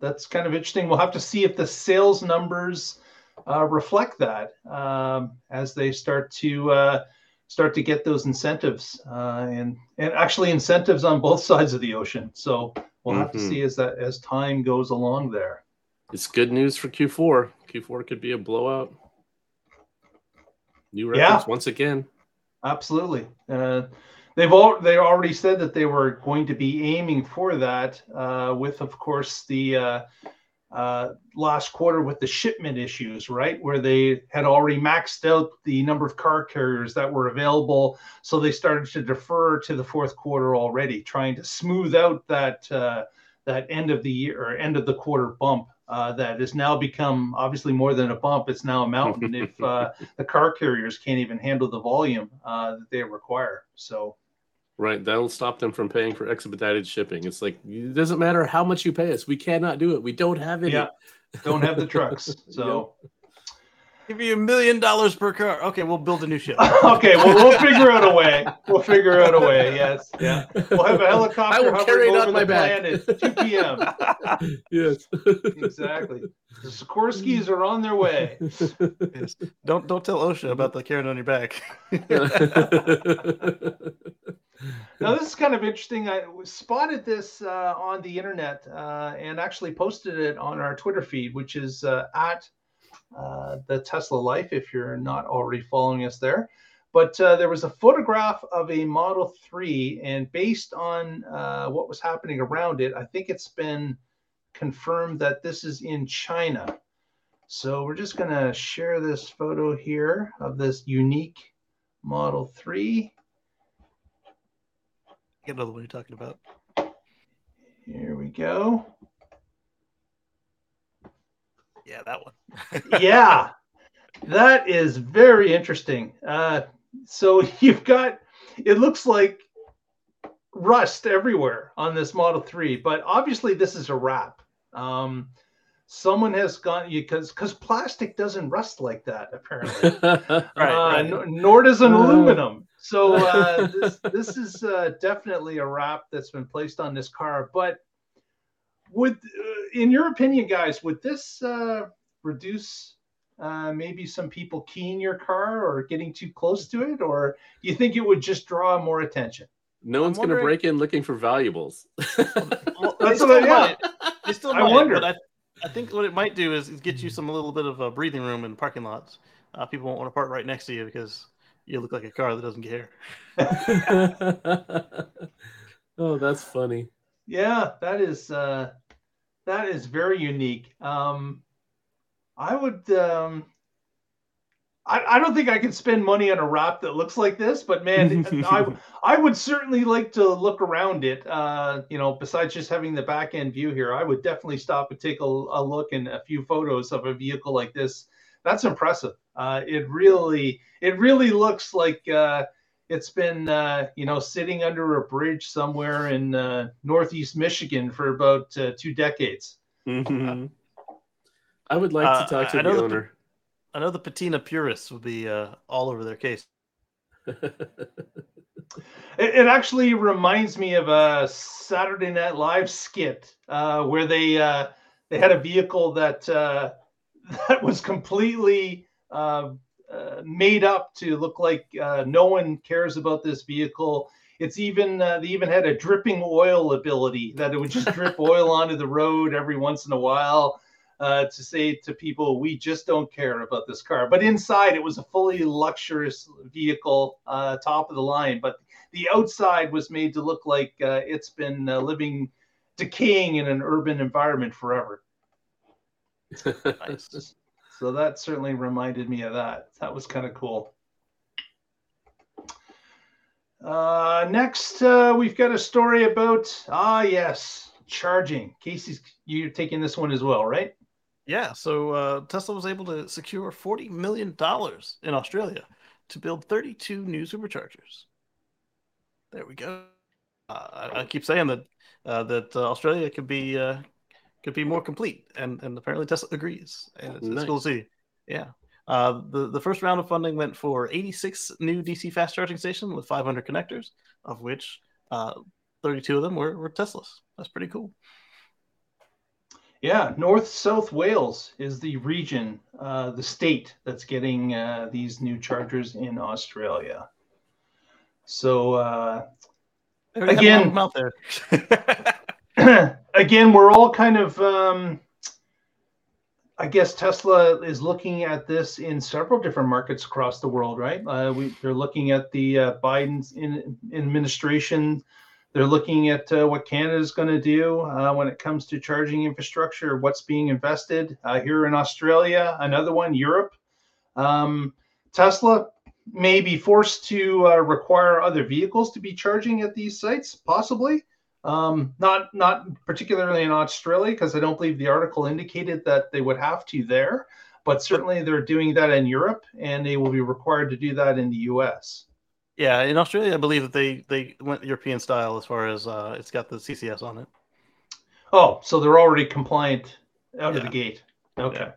that's kind of interesting. We'll have to see if the sales numbers reflect that as they start to get those incentives and actually incentives on both sides of the ocean. So we'll have to see as time goes along there. It's good news for Q4. Q4 could be a blowout. New records once again. Absolutely. They already said that they were going to be aiming for that with, of course, the last quarter with the shipment issues, right, where they had already maxed out the number of car carriers that were available. So they started to defer to the fourth quarter already, trying to smooth out that that end of the year or end of the quarter bump that has now become obviously more than a bump. It's now a mountain if the car carriers can't even handle the volume that they require. So. Right. That'll stop them from paying for expedited shipping. It's like, it doesn't matter how much you pay us. We cannot do it. We don't have any. Yeah. Don't have the trucks. So give you $1 million per car. Okay. We'll build a new ship. Okay. Well, we'll figure out a way. We'll figure out a way. Yes. Yeah. We'll have a helicopter. I will carry it on my back. At 2 p.m. Yes. Exactly. The Sikorskis are on their way. Yes. Don't tell OSHA about the carrying on your back. Now, this is kind of interesting. I spotted this on the internet and actually posted it on our Twitter feed, which is at the Tesla Life, if you're not already following us there. But there was a photograph of a Model 3, and based on what was happening around it, I think it's been confirmed that this is in China. So we're just going to share this photo here of this unique Model 3. I know the one you're talking about. Here we go. Yeah, that one. Yeah, that is very interesting. So you've got, it looks like rust everywhere on this Model 3, but obviously this is a wrap. Someone has gone, because plastic doesn't rust like that, apparently. Right. Nor does an aluminum. So this is definitely a wrap that's been placed on this car. But would, in your opinion, guys, would this reduce maybe some people keying your car or getting too close to it? Or do you think it would just draw more attention? No one's going to break in looking for valuables. Well, that's what I still wonder. But I think what it might do is get you some a little bit of a breathing room in parking lots. People won't want to park right next to you because you look like a car that doesn't care. Oh, that's funny. Yeah, that is very unique. I would. I don't think I could spend money on a wrap that looks like this, but man, I would certainly like to look around it. Besides just having the back end view here, I would definitely stop and take a look and a few photos of a vehicle like this. That's impressive. It really looks like it's been sitting under a bridge somewhere in Northeast Michigan for about 2 decades. Mm-hmm. I would like to talk to the owner. I know the patina purists would be all over their case. It actually reminds me of a Saturday Night Live skit where they had a vehicle that was completely made up to look like no one cares about this vehicle. It's even they even had a dripping oil ability that it would just drip oil onto the road every once in a while. To say to people, we just don't care about this car. But inside, it was a fully luxurious vehicle, top of the line. But the outside was made to look like it's been decaying in an urban environment forever. Nice. So that certainly reminded me of that. That was kind of cool. Next, we've got a story about, charging. Casey, you're taking this one as well, right? Yeah, so Tesla was able to secure $40 million in Australia to build 32 new superchargers. There we go. I keep saying that Australia could be more complete, and apparently Tesla agrees. And it's cool to see. Yeah. The first round of funding went for 86 new DC fast charging stations with 500 connectors, of which 32 of them were Teslas. That's pretty cool. Yeah, North South Wales is the region, the state that's getting these new chargers in Australia. So again, again, we're all kind of, I guess Tesla is looking at this in several different markets across the world, right? They're looking at the Biden's administration. They're looking at what Canada's going to do when it comes to charging infrastructure, what's being invested here in Australia, another one, Europe. Tesla may be forced to require other vehicles to be charging at these sites, possibly. Not particularly in Australia, because I don't believe the article indicated that they would have to there, but certainly they're doing that in Europe, and they will be required to do that in the U.S. Yeah, in Australia, I believe that they went European style as far as it's got the CCS on it. Oh, so they're already compliant out of the gate. Okay. Yeah.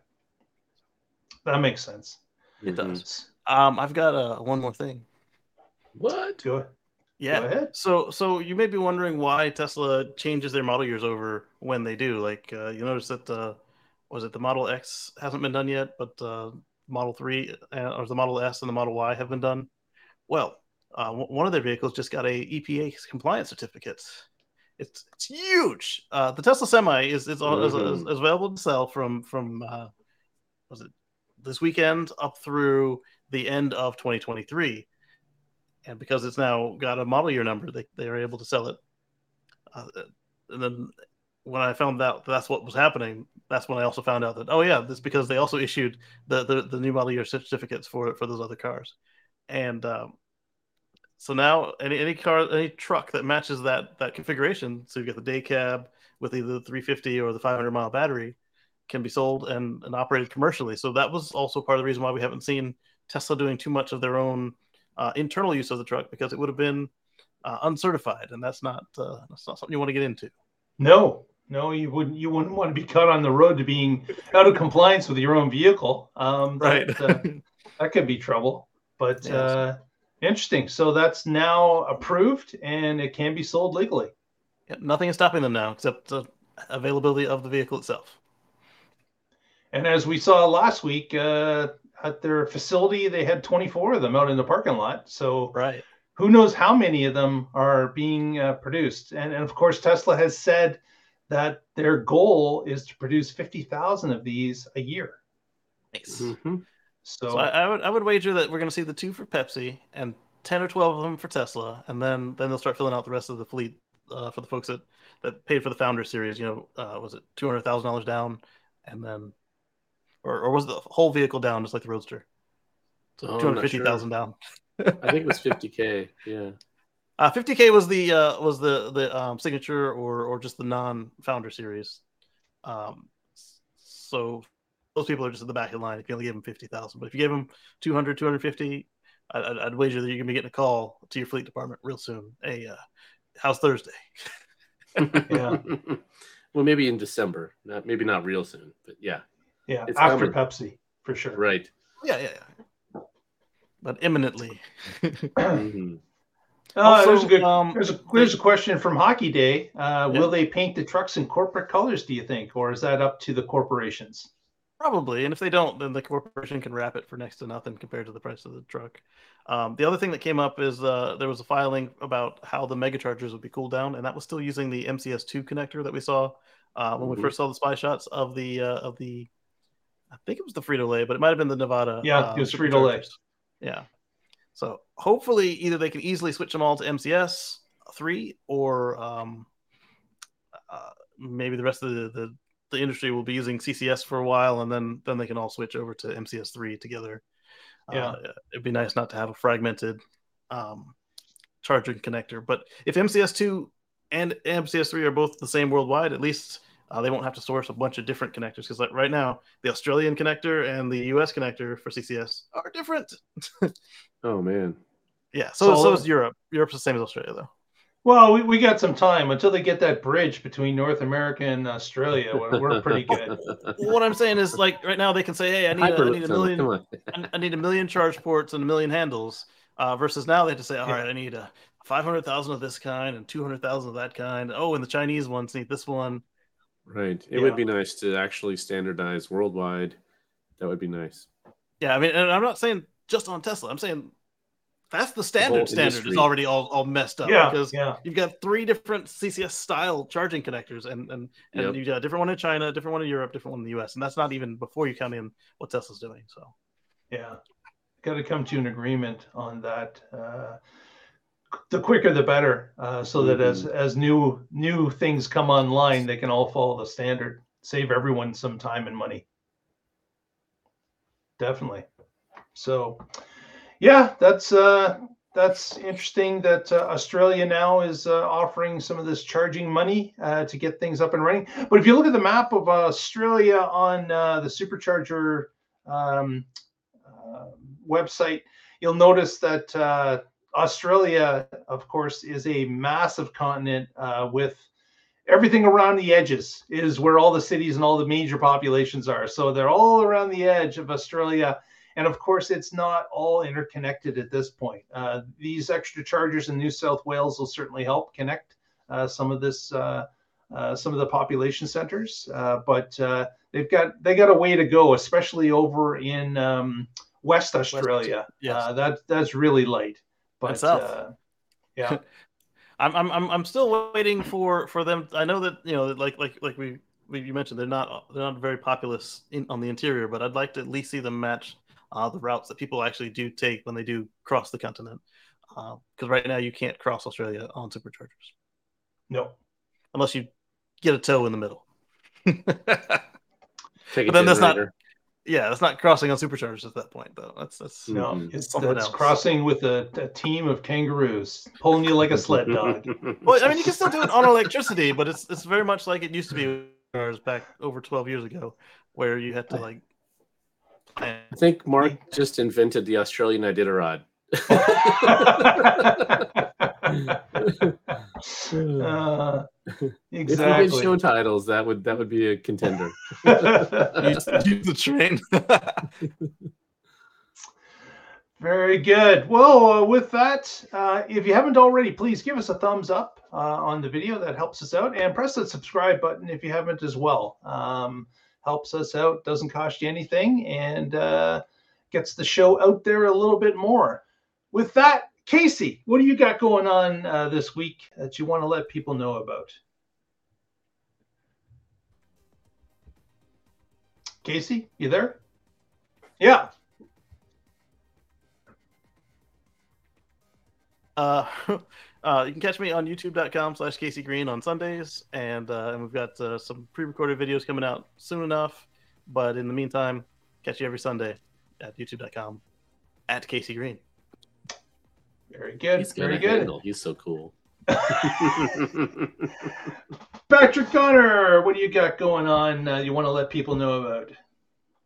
That makes sense. It does. I've got one more thing. What? Go ahead. Yeah. Go ahead. So you may be wondering why Tesla changes their model years over when they do. Like, you notice that, was it the Model X hasn't been done yet, but Model 3 or the Model S and the Model Y have been done? Well, one of their vehicles just got a EPA compliance certificate. It's huge. The Tesla Semi is available to sell from was it this weekend up through the end of 2023, and because it's now got a model year number, they are able to sell it. And then when I found out that's what was happening, that's when I also found out that that's because they also issued the new model year certificates for those other cars. And so now any car, any truck that matches that configuration, so you get the day cab with either the 350 or the 500-mile battery, can be sold and operated commercially. So that was also part of the reason why we haven't seen Tesla doing too much of their own internal use of the truck, because it would have been uncertified, and that's not something you want to get into. No, you wouldn't want to be caught on the road to being out of compliance with your own vehicle. Right. That could be trouble. But interesting. So that's now approved, and it can be sold legally. Yep, nothing is stopping them now except the availability of the vehicle itself. And as we saw last week at their facility, they had 24 of them out in the parking lot. So right. Who knows how many of them are being produced. And of course, Tesla has said that their goal is to produce 50,000 of these a year. Nice. Mm-hmm. So I would wager that we're going to see the 2 for Pepsi and 10 or 12 of them for Tesla, and then they'll start filling out the rest of the fleet for the folks that paid for the Founder Series. You know, was it $200,000 down, and then, or was the whole vehicle down just like the Roadster? So $250,000 down. I think it was $50,000. Yeah, $50,000 was the signature or just the non-Founder Series. So. Those people are just at the back of the line if you only gave them 50,000. But if you gave them 200, 250, I'd wager that you're going to be getting a call to your fleet department real soon. Hey, how's Thursday? Yeah. Well, maybe in December. Maybe not real soon, but yeah. Yeah, it's after common. Pepsi, for sure. Right. Yeah. But imminently. Mm-hmm. Also, there's a question from Hockey Day. Will they paint the trucks in corporate colors, do you think? Or is that up to the corporations? Probably, and if they don't, then the corporation can wrap it for next to nothing compared to the price of the truck. The other thing that came up is there was a filing about how the megachargers would be cooled down, and that was still using the MCS2 connector that we saw when we first saw the spy shots of the I think it was the Frito-Lay, but it might have been the Nevada. Yeah, it was Frito-Lay. Yeah. So hopefully, either they can easily switch them all to MCS3, or maybe the rest of the industry will be using CCS for a while, and then they can all switch over to MCS3 together. Yeah. It'd be nice not to have a fragmented charging connector. But if MCS2 and MCS3 are both the same worldwide, at least they won't have to source a bunch of different connectors, because like right now, the Australian connector and the US connector for CCS are different. Oh, man. Yeah, so is Europe. Europe's the same as Australia, though. Well, we got some time until they get that bridge between North America and Australia. We're pretty good. What I'm saying is, like, right now they can say, hey, I need a million charge ports and 1 million handles, versus now they have to say, all right, I need 500,000 of this kind and 200,000 of that kind. Oh, and the Chinese ones need this one. Right. It would be nice to actually standardize worldwide. That would be nice. Yeah, I mean, and I'm not saying just on Tesla. I'm saying that's the standard. Standard is already all messed up because you've got three different CCS style charging connectors, and you've got a different one in China, a different one in Europe, different one in the US, and that's not even before you count in what Tesla's doing. So, yeah, got to come to an agreement on that. The quicker the better, so that as new things come online, they can all follow the standard. Save everyone some time and money. Definitely. So, yeah, that's interesting that Australia now is offering some of this charging money to get things up and running. But if you look at the map of Australia on the Supercharger website, you'll notice that Australia, of course, is a massive continent with everything around the edges. It is where all the cities and all the major populations are. So they're all around the edge of Australia. And of course, it's not all interconnected at this point. These extra chargers in New South Wales will certainly help connect some of the population centers. But they got a way to go, especially over in West Australia. Yes. That's really light. But yeah, I'm still waiting for them. I know that, you know, like you mentioned, they're not very populous on the interior, but I'd like to at least see them match the routes that people actually do take when they do cross the continent. Because right now you can't cross Australia on superchargers. No, unless you get a toe in the middle. Take but then that's not. Yeah, that's not crossing on superchargers at that point, though. That's no, that's crossing with a team of kangaroos pulling you like a sled dog. Well, I mean, you can still do it on electricity, but it's very much like it used to be back over 12 years ago, where you had to like. I think Mark just invented the Australian Iditarod. Exactly. If we did show titles, that would be a contender. Use the train. Very good. Well, with that, if you haven't already, please give us a thumbs up on the video. That helps us out, and press that subscribe button if you haven't as well. Helps us out, doesn't cost you anything, and gets the show out there a little bit more. With that, Casey, what do you got going on this week that you want to let people know about? Casey, you there? Yeah. You can catch me on youtube.com/CaseyGreen on Sundays, and we've got some pre-recorded videos coming out soon enough. But in the meantime, catch you every Sunday at youtube.com/CaseyGreen. Very good. He's very good. Handle. He's so cool. Patrick Cotter, what do you got going on you want to let people know about?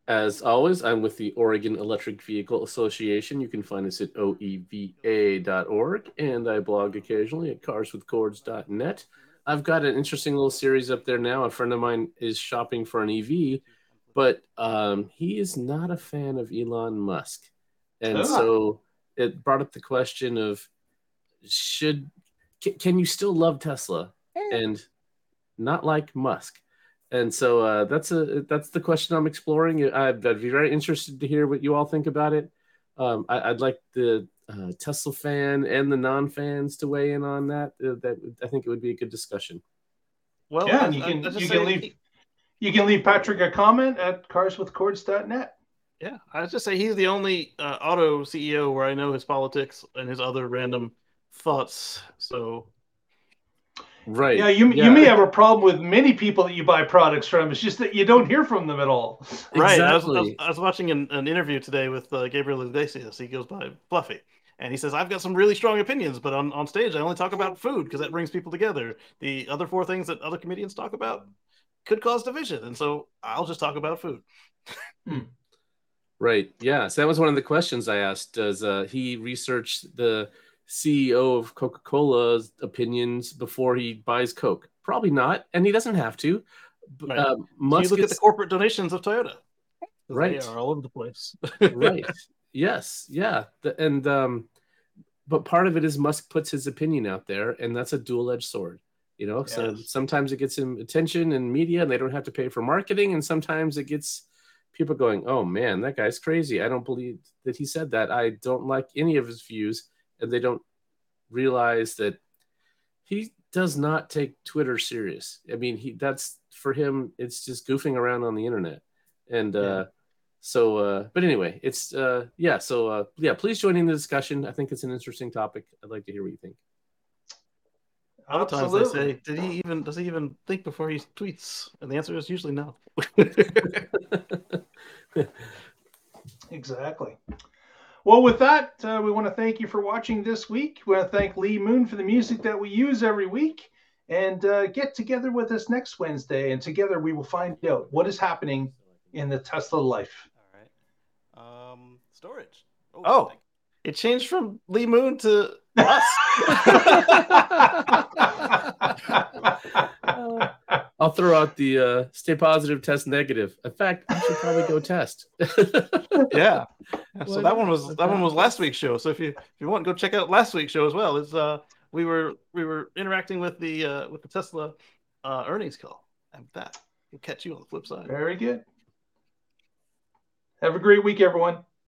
As always, I'm with the Oregon Electric Vehicle Association. You can find us at oeva.org, and I blog occasionally at carswithcords.net. I've got an interesting little series up there now. A friend of mine is shopping for an EV, but he is not a fan of Elon Musk. And so it brought up the question of can you still love Tesla and not like Musk? And so that's the question I'm exploring. I'd be very interested to hear what you all think about it. I'd like the Tesla fan and the non-fans to weigh in on that. That I think it would be a good discussion. Well, yeah, you can leave Patrick a comment at carswithcords.net. Yeah, I would just say he's the only auto CEO where I know his politics and his other random thoughts. So, right. Yeah, you may have a problem with many people that you buy products from. It's just that you don't hear from them at all. Exactly. Right. I was watching an interview today with Gabriel Iglesias. He goes by Fluffy. And he says, I've got some really strong opinions, but on stage I only talk about food because that brings people together. The other four things that other comedians talk about could cause division. And so I'll just talk about food. Right. Yeah. So that was one of the questions I asked. Does he research the CEO of Coca-Cola's opinions before he buys Coke? Probably not. And he doesn't have to. Right. Musk, so you look at the corporate donations of Toyota. Right. They are all over the place. Right. Yes. Yeah. But part of it is Musk puts his opinion out there, and that's a dual-edged sword. you know. Yeah. So sometimes it gets them attention and media, and they don't have to pay for marketing. And sometimes it gets people going, oh man, that guy's crazy. I don't believe that he said that. I don't like any of his views. And they don't realize that he does not take Twitter serious. I mean, that's for him, it's just goofing around on the internet. And but anyway, it's please join in the discussion. I think it's an interesting topic. I'd like to hear what you think. Sometimes they say, does he even think before he tweets? And the answer is usually no. Exactly. Well, with that, we want to thank you for watching this week. We want to thank Lee Moon for the music that we use every week. And get together with us next Wednesday, and together we will find out what is happening in the Tesla life. All right. Storage. Oh, it changed from Lee Moon to us. I'll throw out the stay positive, test negative. In fact, I should probably go test. Yeah. So that one was last week's show. So if you want, go check out last week's show as well. It's we were interacting with the Tesla earnings call, and that we'll catch you on the flip side. Very good. Have a great week, everyone.